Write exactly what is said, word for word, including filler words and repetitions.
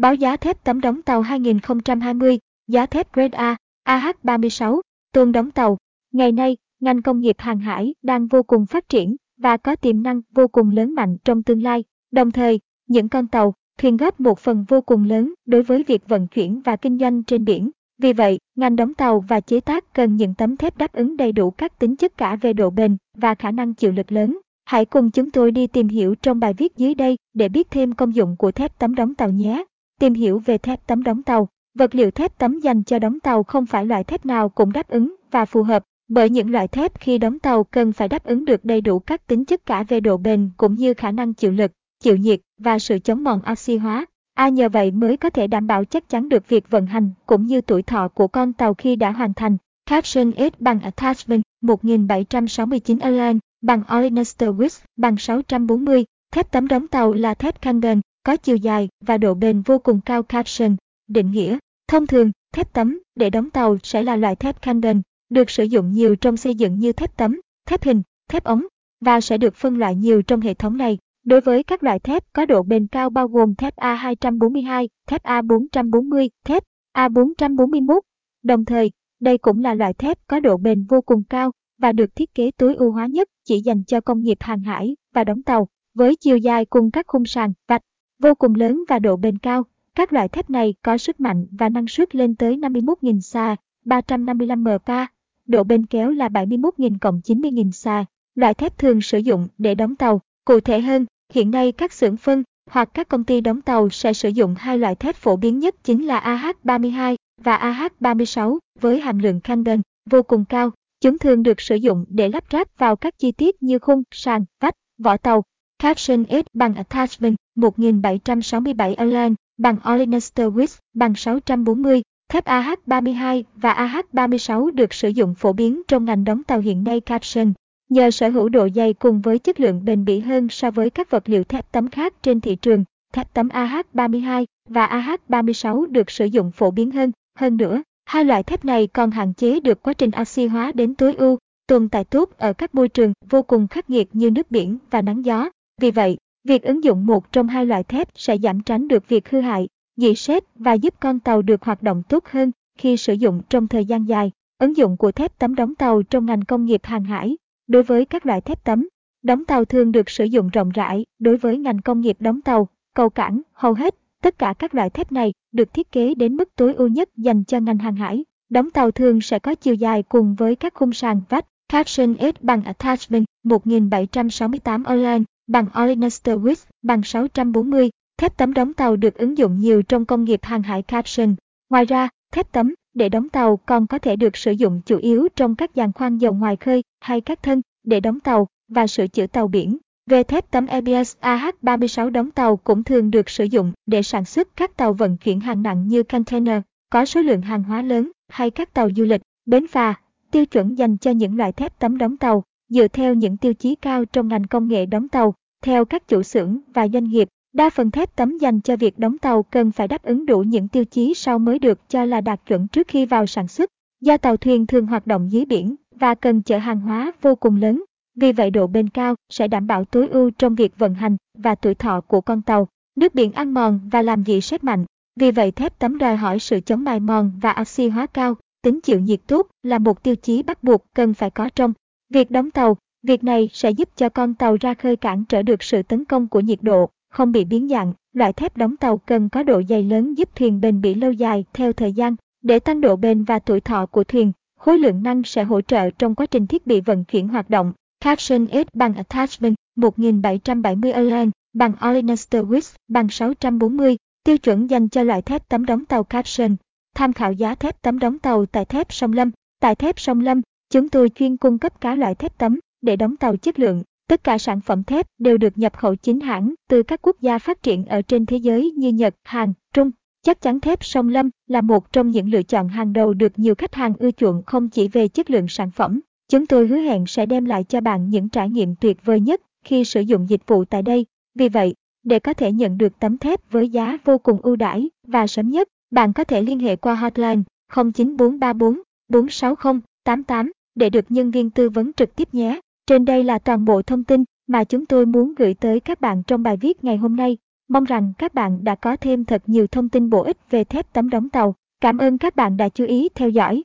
Báo giá thép tấm đóng tàu hai nghìn không trăm hai mươi, giá thép Grade A, A H ba mươi sáu, tôn đóng tàu. Ngày nay, ngành công nghiệp hàng hải đang vô cùng phát triển và có tiềm năng vô cùng lớn mạnh trong tương lai. Đồng thời, những con tàu, thuyền góp một phần vô cùng lớn đối với việc vận chuyển và kinh doanh trên biển. Vì vậy, ngành đóng tàu và chế tác cần những tấm thép đáp ứng đầy đủ các tính chất cả về độ bền và khả năng chịu lực lớn. Hãy cùng chúng tôi đi tìm hiểu trong bài viết dưới đây để biết thêm công dụng của thép tấm đóng tàu nhé. Tìm hiểu về thép tấm đóng tàu. Vật liệu thép tấm dành cho đóng tàu không phải loại thép nào cũng đáp ứng và phù hợp, bởi những loại thép khi đóng tàu cần phải đáp ứng được đầy đủ các tính chất cả về độ bền cũng như khả năng chịu lực, chịu nhiệt và sự chống mòn oxy hóa. À, nhờ vậy mới có thể đảm bảo chắc chắn được việc vận hành cũng như tuổi thọ của con tàu khi đã hoàn thành. Caption S bằng Attachment một nghìn bảy trăm sáu mươi chín Align bằng Olenester Width bằng sáu trăm bốn mươi. Thép tấm đóng tàu là thép Kangen, có chiều dài và độ bền vô cùng cao. Caption. Định nghĩa. Thông thường, thép tấm để đóng tàu sẽ là loại thép Kangen, được sử dụng nhiều trong xây dựng như thép tấm, thép hình, thép ống, và sẽ được phân loại nhiều trong hệ thống này. Đối với các loại thép có độ bền cao bao gồm thép A hai bốn hai, thép A bốn bốn không, thép A bốn bốn mốt. Đồng thời, đây cũng là loại thép có độ bền vô cùng cao và được thiết kế tối ưu hóa nhất chỉ dành cho công nghiệp hàng hải và đóng tàu. Với chiều dài cùng các khung sàn, vạch vô cùng lớn và độ bền cao, các loại thép này có sức mạnh và năng suất lên tới năm mươi mốt nghìn sa, ba trăm năm mươi lăm mét vuông. Độ bền kéo là bảy mươi mốt nghìn cộng chín mươi nghìn sa. Loại thép thường sử dụng để đóng tàu. Cụ thể hơn, hiện nay các xưởng phân hoặc các công ty đóng tàu sẽ sử dụng hai loại thép phổ biến nhất chính là A H ba mươi hai và A H ba mươi sáu với hàm lượng Kangen vô cùng cao. Chúng thường được sử dụng để lắp ráp vào các chi tiết như khung, sàn, vách, vỏ tàu. Caption S bằng Attachment một nghìn bảy trăm sáu mươi bảy Align bằng Olenester Width bằng sáu trăm bốn mươi. Thép A H ba mươi hai và A H ba mươi sáu được sử dụng phổ biến trong ngành đóng tàu hiện nay. Caption. Nhờ sở hữu độ dày cùng với chất lượng bền bỉ hơn so với các vật liệu thép tấm khác trên thị trường, thép tấm A H ba mươi hai và A H ba mươi sáu được sử dụng phổ biến hơn. Hơn nữa, hai loại thép này còn hạn chế được quá trình oxy hóa đến tối ưu, tồn tại tốt ở các môi trường vô cùng khắc nghiệt như nước biển và nắng gió. Vì vậy, việc ứng dụng một trong hai loại thép sẽ giảm tránh được việc hư hại, dỉ sét và giúp con tàu được hoạt động tốt hơn khi sử dụng trong thời gian dài. Ứng dụng của thép tấm đóng tàu trong ngành công nghiệp hàng hải. Đối với các loại thép tấm, đóng tàu thường được sử dụng rộng rãi đối với ngành công nghiệp đóng tàu, cầu cảng. Hầu hết, tất cả các loại thép này được thiết kế đến mức tối ưu nhất dành cho ngành hàng hải. Đóng tàu thường sẽ có chiều dài cùng với các khung sàn vách. Caption S bằng Attachment một nghìn bảy trăm sáu mươi tám Align bằng Olenester Width bằng sáu trăm bốn mươi. Thép tấm đóng tàu được ứng dụng nhiều trong công nghiệp hàng hải. Caption. Ngoài ra, thép tấm để đóng tàu còn có thể được sử dụng chủ yếu trong các giàn khoan dầu ngoài khơi hay các thân để đóng tàu và sửa chữa tàu biển. Về thép tấm A B S, A H ba mươi sáu đóng tàu cũng thường được sử dụng để sản xuất các tàu vận chuyển hàng nặng như container, có số lượng hàng hóa lớn hay các tàu du lịch, bến phà. Tiêu chuẩn dành cho những loại thép tấm đóng tàu dựa theo những tiêu chí cao trong ngành công nghệ đóng tàu. Theo các chủ xưởng và doanh nghiệp, đa phần thép tấm dành cho việc đóng tàu cần phải đáp ứng đủ những tiêu chí sau mới được cho là đạt chuẩn trước khi vào sản xuất. Do tàu thuyền thường hoạt động dưới biển và cần chở hàng hóa vô cùng lớn, vì vậy độ bền cao sẽ đảm bảo tối ưu trong việc vận hành và tuổi thọ của con tàu. Nước biển ăn mòn và làm dỉ sét mạnh, vì vậy thép tấm đòi hỏi sự chống mài mòn và oxy hóa cao. Tính chịu nhiệt tốt là một tiêu chí bắt buộc cần phải có trong việc đóng tàu. Việc này sẽ giúp cho con tàu ra khơi cản trở được sự tấn công của nhiệt độ, không bị biến dạng. Loại thép đóng tàu cần có độ dày lớn giúp thuyền bền bỉ lâu dài theo thời gian. Để tăng độ bền và tuổi thọ của thuyền, khối lượng năng sẽ hỗ trợ trong quá trình thiết bị vận chuyển hoạt động. Caption S bằng Attachment một nghìn bảy trăm bảy mươi Align bằng Olenester Width bằng sáu trăm bốn mươi. Tiêu chuẩn dành cho loại thép tấm đóng tàu. Caption. Tham khảo giá thép tấm đóng tàu tại thép Sông Lâm. Tại thép Sông Lâm, chúng tôi chuyên cung cấp các loại thép tấm để đóng tàu chất lượng. Tất cả sản phẩm thép đều được nhập khẩu chính hãng từ các quốc gia phát triển ở trên thế giới như Nhật, Hàn, Trung. Chắc chắn thép Sông Lâm là một trong những lựa chọn hàng đầu được nhiều khách hàng ưa chuộng không chỉ về chất lượng sản phẩm. Chúng tôi hứa hẹn sẽ đem lại cho bạn những trải nghiệm tuyệt vời nhất khi sử dụng dịch vụ tại đây. Vì vậy, để có thể nhận được tấm thép với giá vô cùng ưu đãi và sớm nhất, bạn có thể liên hệ qua hotline không chín bốn ba bốn bốn sáu không tám tám để được nhân viên tư vấn trực tiếp nhé. Trên đây là toàn bộ thông tin mà chúng tôi muốn gửi tới các bạn trong bài viết ngày hôm nay. Mong rằng các bạn đã có thêm thật nhiều thông tin bổ ích về thép tấm đóng tàu. Cảm ơn các bạn đã chú ý theo dõi.